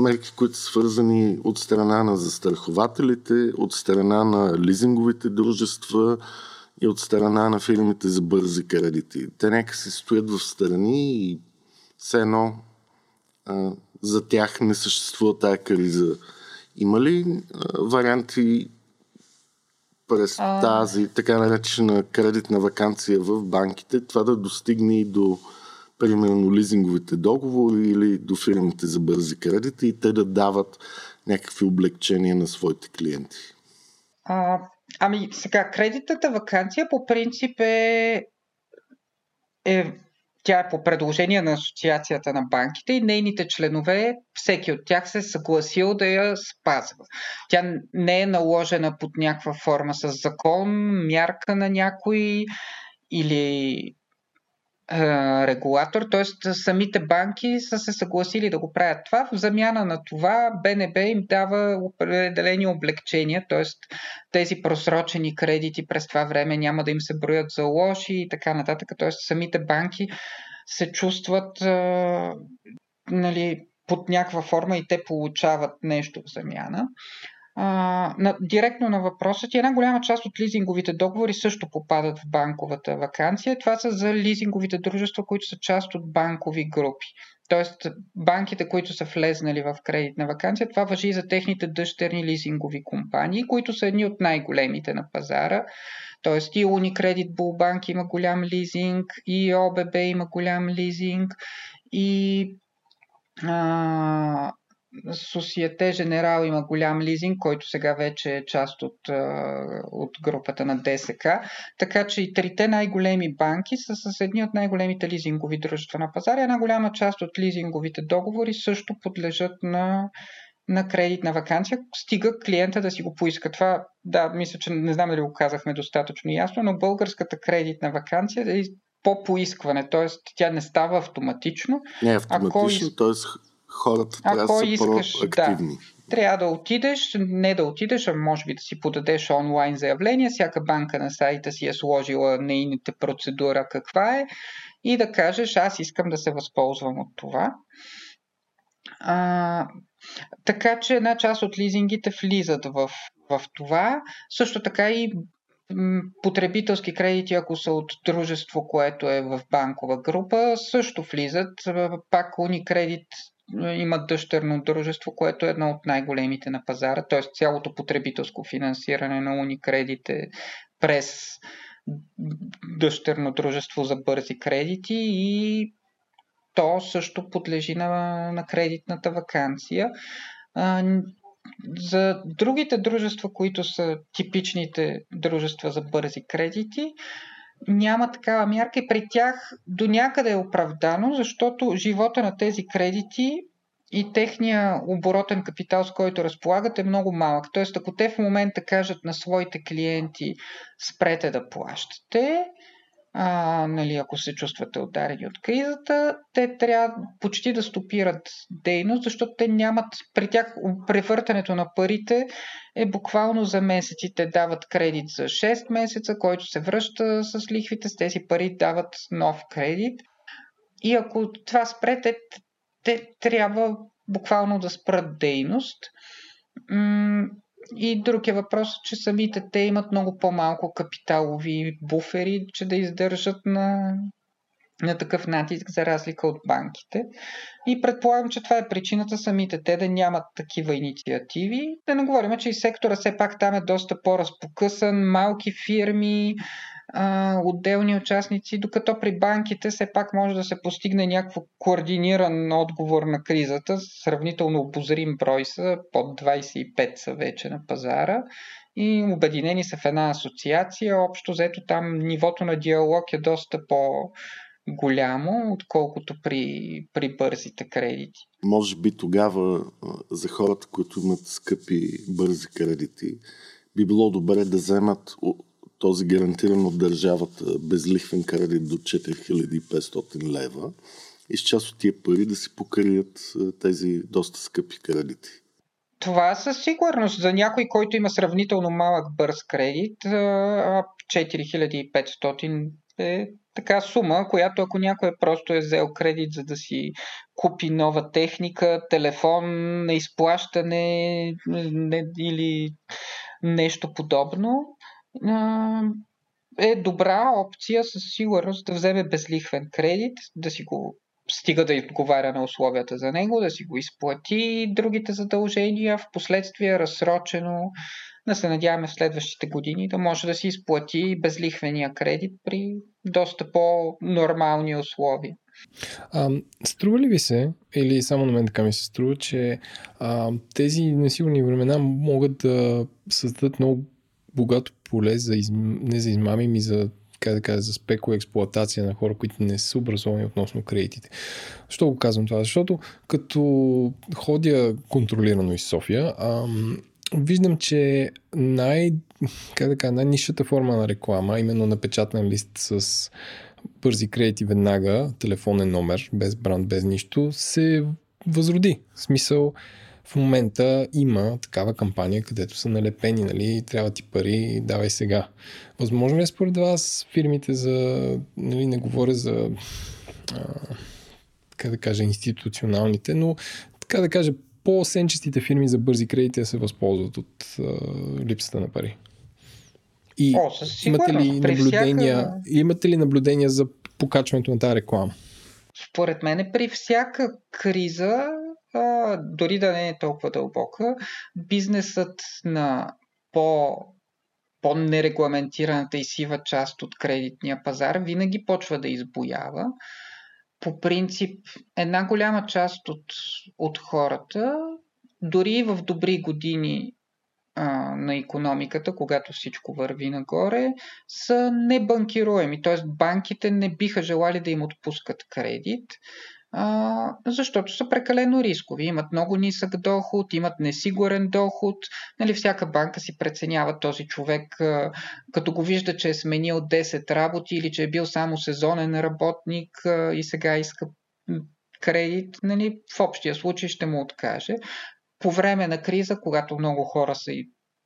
мерки, които са свързани от страна на застрахователите, от страна на лизинговите дружества и от страна на фирмите за бързи кредити. Те някакси стоят в страни и все едно за тях не съществува тая криза. Има ли варианти през тази така наречена кредитна ваканция в банките, това да достигне и до примерно лизинговите договори или до фирмите за бързи кредити и те да дават някакви облегчения на своите клиенти? Сега, кредитната ваканция по принцип тя е по предложение на Асоциацията на банките и нейните членове, всеки от тях се е съгласил да я спазва. Тя не е наложена под някаква форма с закон, мярка на някой или регулатор, т.е. самите банки са се съгласили да го правят това. В замяна на това БНБ им дава определени облегчения, т.е. тези просрочени кредити през това време няма да им се броят за лоши и така нататък. Т.е. самите банки се чувстват под някаква форма и те получават нещо в замяна. Директно на въпроса ти, една голяма част от лизинговите договори също попадат в банковата ваканция. Това са за лизинговите дружества, които са част от банкови групи. Тоест банките, които са влезнали в кредитна ваканция, това важи и за техните дъщерни лизингови компании, които са едни от най-големите на пазара. Тоест и UnicreditBullBank има голям лизинг, и ОББ има голям лизинг, и Сосиете Женерал има голям лизинг, който сега вече е част от групата на ДСК. Така че и трите най-големи банки са с едни от най-големите лизингови дружества на пазара. Една голяма част от лизинговите договори също подлежат на кредитна ваканция, стига клиента да си го поиска. Това, мисля, че не знам дали го казахме достатъчно ясно, но българската кредитна ваканция е по поискване, т.е. тя не става автоматично. Не автоматично, т.е. хората трябва да са проактивни. Да. Трябва да отидеш, не да отидеш, а може би да си подадеш онлайн заявление. Всяка банка на сайта си е сложила нейната процедура каква е и да кажеш, аз искам да се възползвам от това. Така че една част от лизингите влизат в това. Също така и потребителски кредити, ако са от дружество, което е в банкова група, също влизат. Пак Unicredit има дъщерно дружество, което е едно от най-големите на пазара, т.е. цялото потребителско финансиране на Unicredit е през дъщерно дружество за бързи кредити и то също подлежи на кредитната ваканция. За другите дружества, които са типичните дружества за бързи кредити, няма такава мярка и при тях до някъде е оправдано, защото живота на тези кредити и техния оборотен капитал, с който разполагат, е много малък. Тоест, ако те в момента кажат на своите клиенти спрете да плащате, ако се чувствате ударени от кризата, те трябва почти да стопират дейност, защото те нямат, при тях превъртането на парите е буквално за месеци. Те дават кредит за 6 месеца, който се връща с лихвите, с тези пари дават нов кредит и ако това спре, те трябва буквално да спрат дейност. И другия въпрос е, че самите те имат много по-малко капиталови буфери, че да издържат на такъв натиск за разлика от банките. И предполагам, че това е причината самите те да нямат такива инициативи. Да не говорим, че и сектора все пак там е доста по-разпокъсан, малки фирми, отделни участници, докато при банките все пак може да се постигне някакво координиран отговор на кризата. Сравнително обозрим брой са, под 25 са вече на пазара и обединени са в една асоциация. Общо взето там нивото на диалог е доста по-голямо, отколкото при бързите кредити. Може би тогава за хората, които имат скъпи бързи кредити, би било добре да вземат този гарантиран от държавата безлихвен кредит до 4500 лева и с част от тия пари да си покрият тези доста скъпи кредити. Това със сигурност. За някой, който има сравнително малък бърз кредит, 4500 е така сума, която ако някой просто е взел кредит, за да си купи нова техника, телефон, изплащане или нещо подобно, е добра опция със сигурност да вземе безлихвен кредит, да си го стига да отговаря на условията за него, да си го изплати другите задължения, в последствие разсрочено, да се надяваме в следващите години да може да си изплати безлихвения кредит при доста по-нормални условия. Струва ли ви се, или само на мен така ми се струва, че тези несигурни времена могат да създадат много богато поле не за измами, ми за, за спекоексплоатация на хора, които не са образовани относно кредитите. Защо го казвам това? Защото като ходя контролирано из София, виждам, че най-нишата форма на реклама, именно на печатен лист с бързи кредити веднага, телефонен номер, без бранд, без нищо, се възроди. В смисъл, в момента има такава кампания, където са налепени, нали, трябва ти пари, давай сега. Възможно ли според вас фирмите не говоря за институционалните, но по-сенчестите фирми за бързи кредити се възползват от липсата на пари? И имате ли наблюдения за покачването на тази реклама? Според мен при всяка криза, дори да не е толкова дълбока, бизнесът на по-нерегламентираната и сива част от кредитния пазар винаги почва да избоява. По принцип, една голяма част от хората, дори в добри години на икономиката, когато всичко върви нагоре, са небанкируеми. Т.е. банките не биха желали да им отпускат кредит, защото са прекалено рискови. Имат много нисък доход, имат несигурен доход. Нали, всяка банка си преценява този човек, като го вижда, че е сменил 10 работи или че е бил само сезонен работник и сега иска кредит. Нали, в общия случай ще му откаже. По време на криза, когато много хора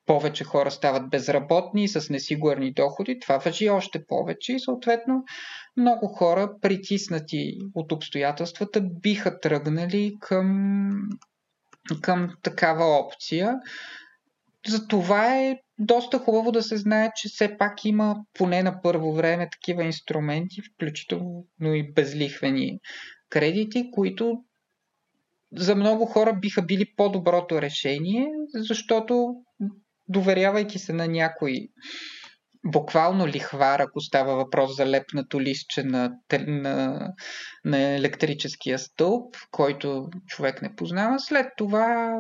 повече хора стават безработни с несигурни доходи, това важи още повече и съответно много хора, притиснати от обстоятелствата, биха тръгнали към такава опция. Затова е доста хубаво да се знае, че все пак има поне на първо време такива инструменти, включително и безлихвени кредити, които за много хора биха били по-доброто решение, защото доверявайки се на някой буквално лихвар, ако става въпрос за лепнато листче на електрическия стълб, който човек не познава, след това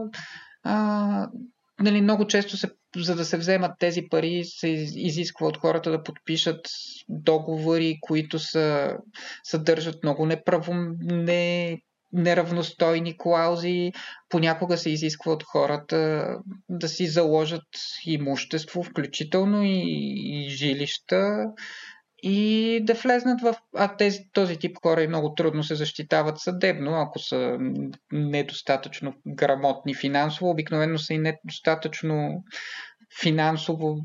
много често за да се вземат тези пари се изисква от хората да подпишат договори, които съдържат много неравностойни клаузи, понякога се изисква от хората да си заложат имущество, включително и жилища, и да влезнат този тип хора и много трудно се защитават съдебно, ако са недостатъчно грамотни финансово, обикновено са и недостатъчно финансово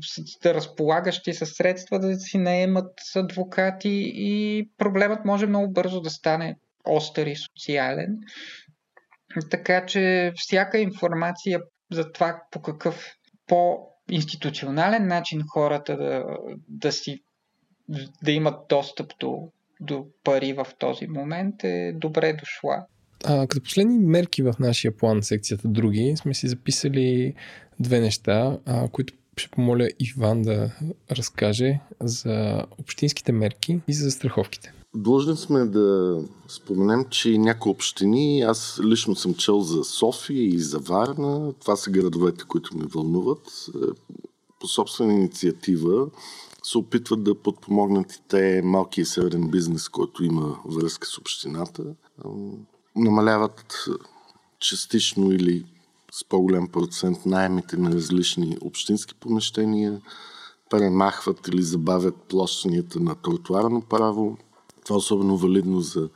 разполагащи със средства да си наемат адвокати и проблемът може много бързо да стане остър и социален. Така че всяка информация за това по какъв по-институционален начин хората да имат достъп до пари в този момент е добре дошла. Като последни мерки в нашия план, секцията Други, сме си записали две неща, които ще помоля Иван да разкаже за общинските мерки и за застраховките. Длъжни сме да споменем, че и някои общини, аз лично съм чел за София и за Варна, това са градовете, които ме вълнуват, по собствена инициатива се опитват да подпомогнат и те малкия северен бизнес, който има връзка с общината. Намаляват частично или с по-голям процент наемите на различни общински помещения, премахват или забавят плащанията на тротоарно право. Това е особено валидно за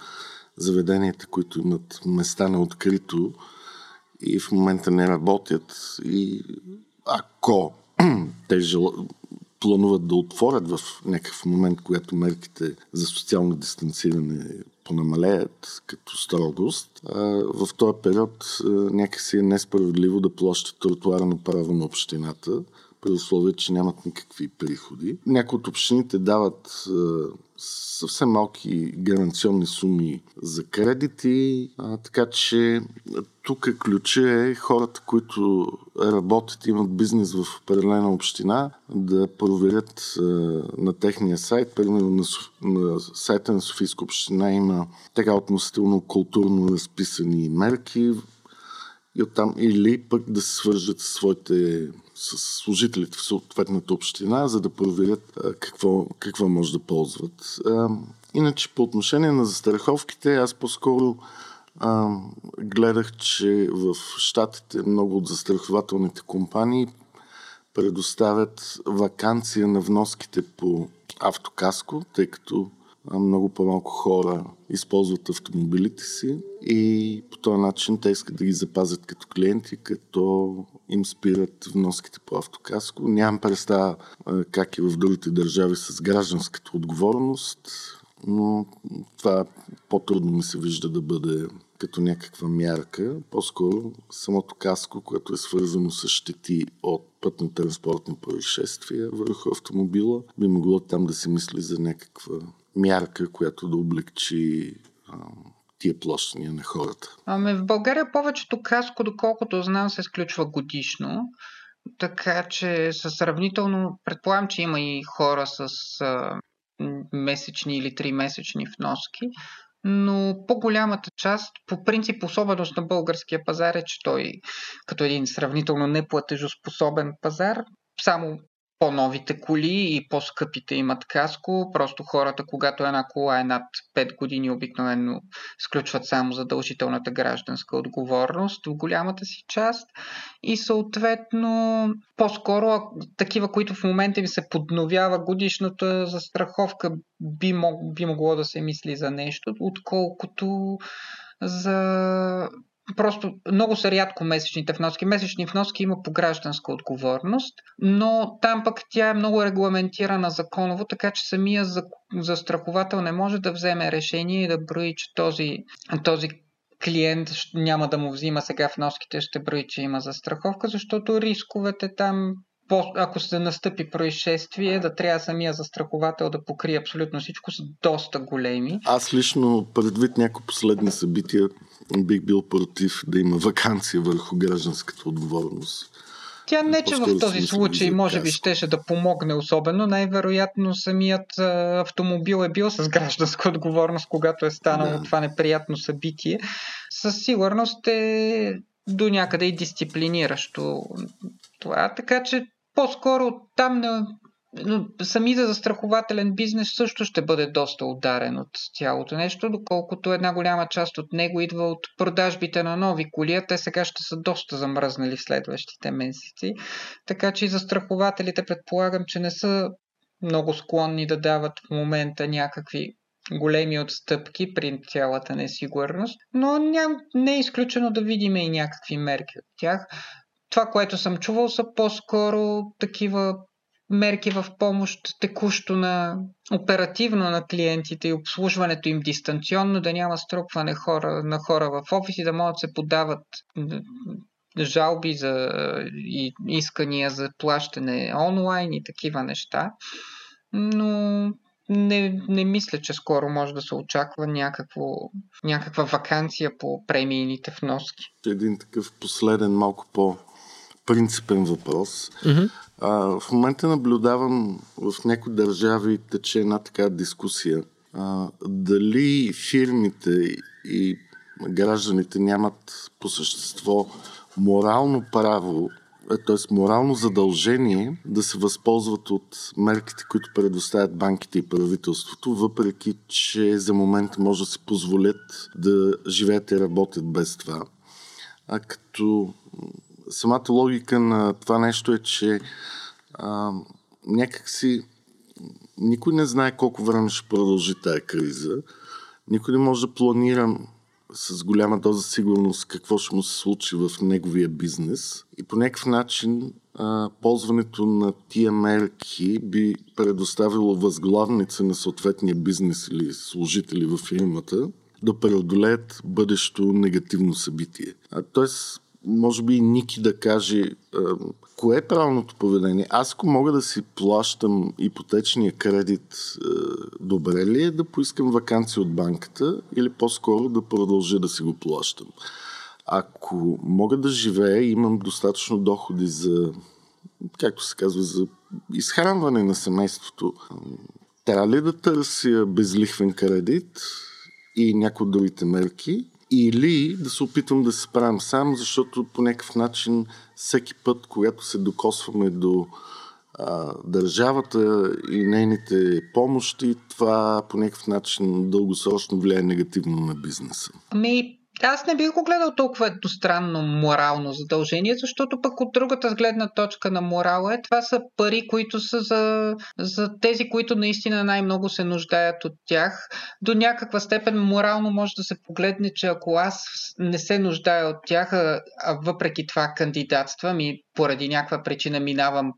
заведенията, които имат места на открито и в момента не работят. И ако те плануват да отворят в някакъв момент, когато мерките за социално дистанциране понамалеят като строгост, в този период някакси е несправедливо да плащат тротоарно право на общината, при условие, че нямат никакви приходи. Някои от общините дават съвсем малки гаранционни суми за кредити, така че тук ключът е хората, които работят и имат бизнес в определена община, да проверят на техния сайт. Примерно на сайта на Софийска община има така относително културно разписани мерки, и оттам, или пък да се свържат с служителите в съответната община, за да проверят какво може да ползват. Иначе по отношение на застраховките, аз по-скоро гледах, че в Щатите много от застрахователните компании предоставят ваканция на вноските по автокаско, тъй като много по-малко хора използват автомобилите си и по този начин те искат да ги запазят като клиенти, като им спират вноските по автокаско. Нямам представа как е в другите държави с гражданската отговорност, но това по-трудно ми се вижда да бъде като някаква мярка. По-скоро самото каско, което е свързано с щети от пътно-транспортни происшествия върху автомобила, би могло там да се мисли за някаква мярка, която да облегчи тия плащания на хората. В България повечето каско, доколкото знам, се сключва годишно. Така че със сравнително, предполагам, че има и хора с месечни или тримесечни вноски, но по-голямата част, по принцип, особеност на българския пазар е, че той като един сравнително неплатежоспособен пазар, само по-новите коли и по-скъпите имат каско. Просто хората, когато една кола е над 5 години, обикновено сключват само задължителната гражданска отговорност в голямата си част. И съответно, по-скоро такива, които в момента им се подновява годишната застраховка, би могло да се мисли за нещо, отколкото за... Просто много са рядко месечните вноски. Месечни вноски има по гражданска отговорност, но там пък тя е много регламентирана законово, така че самия застраховател не може да вземе решение и да брои, че този клиент няма да му взима сега вноските, ще брои, че има застраховка, защото рисковете там, ако се настъпи происшествие, да трябва самия застраховател да покрие абсолютно всичко, са доста големи. Аз лично, предвид някои последни събития, бих бил против да има ваканция върху гражданската отговорност. Тя не, че в този случай може би щеше да помогне особено. Най-вероятно самият автомобил е бил с гражданска отговорност, когато е станало това неприятно събитие. Със сигурност е до някъде и дисциплиниращо това. Така че по-скоро там самият застрахователен бизнес също ще бъде доста ударен от цялото нещо, доколкото една голяма част от него идва от продажбите на нови коли, а те сега ще са доста замръзнали в следващите месеци. Така че и застрахователите, предполагам, че не са много склонни да дават в момента някакви големи отстъпки при цялата несигурност, но не е изключено да видим и някакви мерки от тях. Това, което съм чувал, са по-скоро такива мерки в помощ текущо оперативно на клиентите и обслужването им дистанционно, да няма струпване на хора в офиси, да могат да се подават жалби и искания за плащане онлайн и такива неща. Но не мисля, че скоро може да се очаква някаква ваканция по премийните вноски. Един такъв последен, малко по принципен въпрос. Mm-hmm. В момента наблюдавам в някои държави тече една така дискусия. Дали фирмите и гражданите нямат по същество морално право, т.е. морално задължение да се възползват от мерките, които предоставят банките и правителството, въпреки че за момент може да се позволят да живеят и работят без това. А като самата логика на това нещо е, че някакси никой не знае колко време ще продължи тая криза. Никой не може да планира с голяма доза сигурност какво ще му се случи в неговия бизнес. И по някакъв начин ползването на тия мерки би предоставило възглавница на съответния бизнес или служители във фирмата да преодолеят бъдещо негативно събитие. Тоест, може би Ники да каже кое е правилното поведение. Аз ако мога да си плащам ипотечния кредит, добре ли е да поискам ваканция от банката или по-скоро да продължа да си го плащам? Ако мога да живея и имам достатъчно доходи за, както се казва, за изхранване на семейството, трябва ли да търся безлихвен кредит и някои от другите мерки? Или да се опитвам да се справям сам, защото по някакъв начин всеки път, когато се докосваме до държавата и нейните помощи, това по някакъв начин дългосрочно влияе негативно на бизнеса. Аз не бих го гледал толкова едностранно морално задължение, защото пък от другата гледна точка на морала е, това са пари, които са за тези, които наистина най-много се нуждаят от тях. До някаква степен морално може да се погледне, че ако аз не се нуждая от тях, а въпреки това кандидатствам и поради някаква причина минавам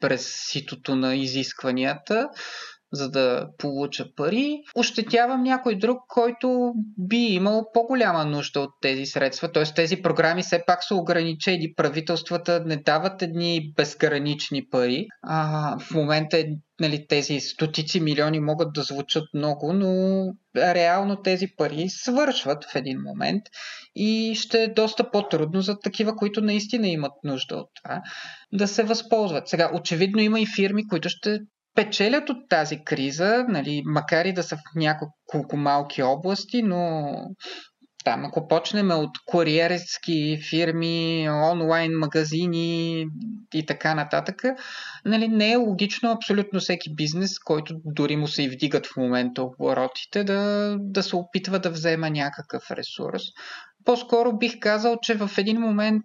през ситото на изискванията, за да получа пари, ощетявам някой друг, който би имал по-голяма нужда от тези средства. Т.е. тези програми все пак са ограничени. Правителствата не дават едни безгранични пари. В момента тези стотици милиони могат да звучат много, но реално тези пари свършват в един момент и ще е доста по-трудно за такива, които наистина имат нужда от това, да се възползват. Сега, очевидно има и фирми, които ще печелят от тази криза, макар и да са в няколко малки области, но там, ако почнем от куриерски фирми, онлайн магазини и така нататък, не е логично абсолютно всеки бизнес, който дори му се и вдигат в момента оборотите, да се опитва да взема някакъв ресурс. По-скоро бих казал, че в един момент,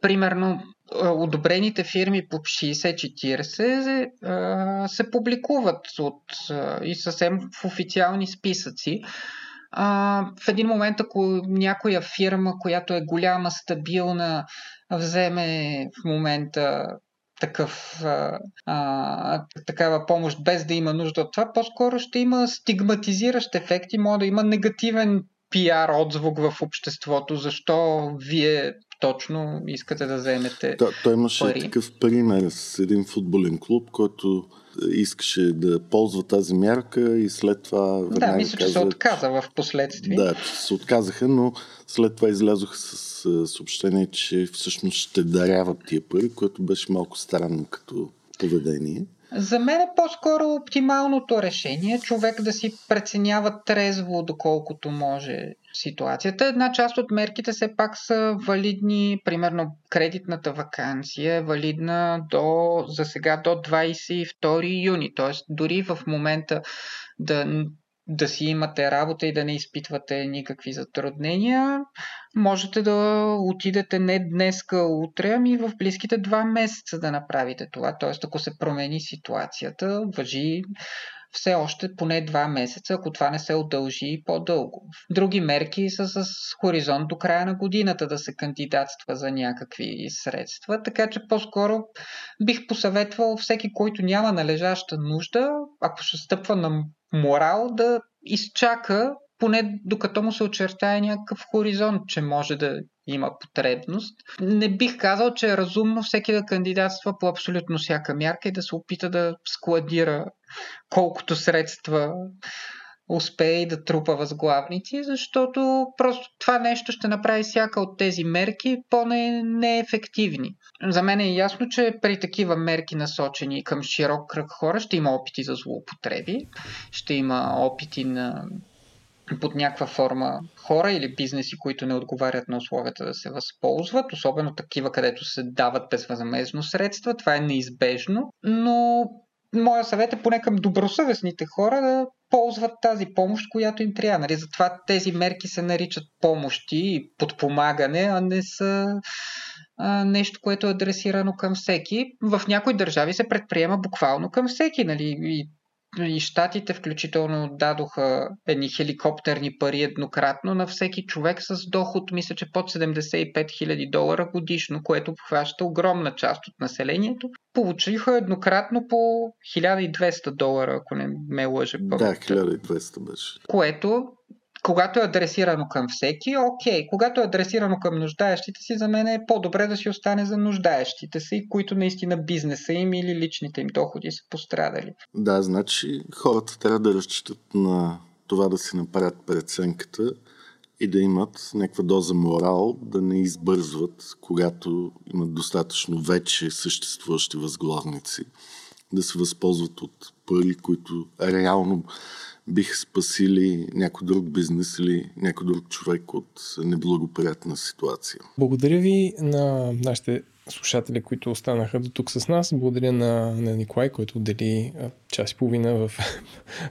примерно, одобрените фирми по 60-40 се публикуват и съвсем в официални списъци. В един момент, ако някоя фирма, която е голяма, стабилна, вземе в момента такава помощ без да има нужда от това, по-скоро ще има стигматизиращ ефект и може да има негативен пиар отзвук в обществото. Защо вие точно искате да вземете пари? Той имаше такъв пример с един футболен клуб, който искаше да ползва тази мярка и след това... Да, мисля, че се отказа в последствие. Да, се отказаха, но след това излязоха с съобщение, че всъщност ще даряват тия пари, което беше малко странно като поведение. За мен е по-скоро оптималното решение човек да си преценява трезво доколкото може ситуацията. Една част от мерките все пак са валидни, примерно кредитната ваканция е валидна за сега до 22 юни, т.е. дори в момента да си имате работа и да не изпитвате никакви затруднения, можете да отидете не днеска, утре, ами в близките 2 месеца да направите това. Тоест, ако се промени ситуацията, важи все още поне 2 месеца, ако това не се удължи по-дълго. Други мерки са с хоризонт до края на годината да се кандидатства за някакви средства, така че по-скоро бих посъветвал всеки, който няма належаща нужда, ако ще стъпва на морал, да изчака поне докато му се очертае някакъв хоризонт, че може да има потребност. Не бих казал, че е разумно всеки да кандидатства по абсолютно всяка мярка и да се опита да складира колкото средства успее и да трупа възглавници, защото просто това нещо ще направи всяка от тези мерки по-неефективни. За мен е ясно, че при такива мерки насочени към широк кръг хора ще има опити за злоупотреби, ще има опити на под някаква форма хора или бизнеси, които не отговарят на условията да се възползват, особено такива, където се дават безвъзмездно средства. Това е неизбежно, но моя съвет е поне към добросъвестните хора да ползват тази помощ, която им трябва. Нали? Затова тези мерки се наричат помощи и подпомагане, а не са нещо, което е адресирано към всеки. В някои държави се предприема буквално към всеки. Нали? И щатите включително дадоха едни хеликоптерни пари еднократно на всеки човек с доход, мисля, че под $75,000 годишно, което обхваща огромна част от населението. Получиха еднократно по $1,200, ако не ме лъже памет. Да, 1200 беше. Което, когато е адресирано към всеки, окей. Когато е адресирано към нуждаещите си, за мен е по-добре да си остане за нуждаещите си, които наистина бизнеса им или личните им доходи са пострадали. Да, значи хората трябва да разчитат на това да си направят преценката и да имат някаква доза морал, да не избързват, когато имат достатъчно вече съществуващи възглавници, да се възползват от пари, които реално биха спасили някой друг бизнес или някой друг човек от неблагоприятна ситуация. Благодаря ви на нашите слушатели, които останаха до тук с нас. Благодаря на Николай, който отдели час и половина в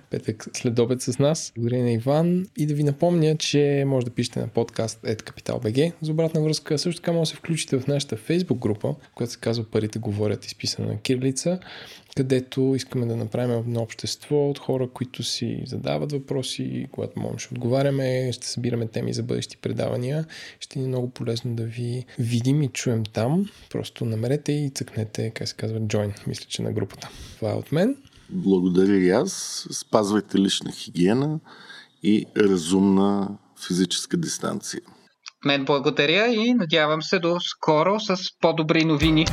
петък следобед с нас. Благодаря на Иван и да ви напомня, че може да пишете на подкаст @capital.bg за обратна връзка. Също така може да се включите в нашата Facebook група, която се казва Парите говорят, изписана на кирилица, където искаме да направим едно общество от хора, които си задават въпроси, когато можем ще отговаряме, ще събираме теми за бъдещи предавания. Ще ни е много полезно да ви видим и чуем там. Просто намерете и цъкнете, как се казва, join, мисля, че на групата. Това е от мен. Благодаря и аз. Спазвайте лична хигиена и разумна физическа дистанция. Мен благодаря и надявам се до скоро с по-добри новини.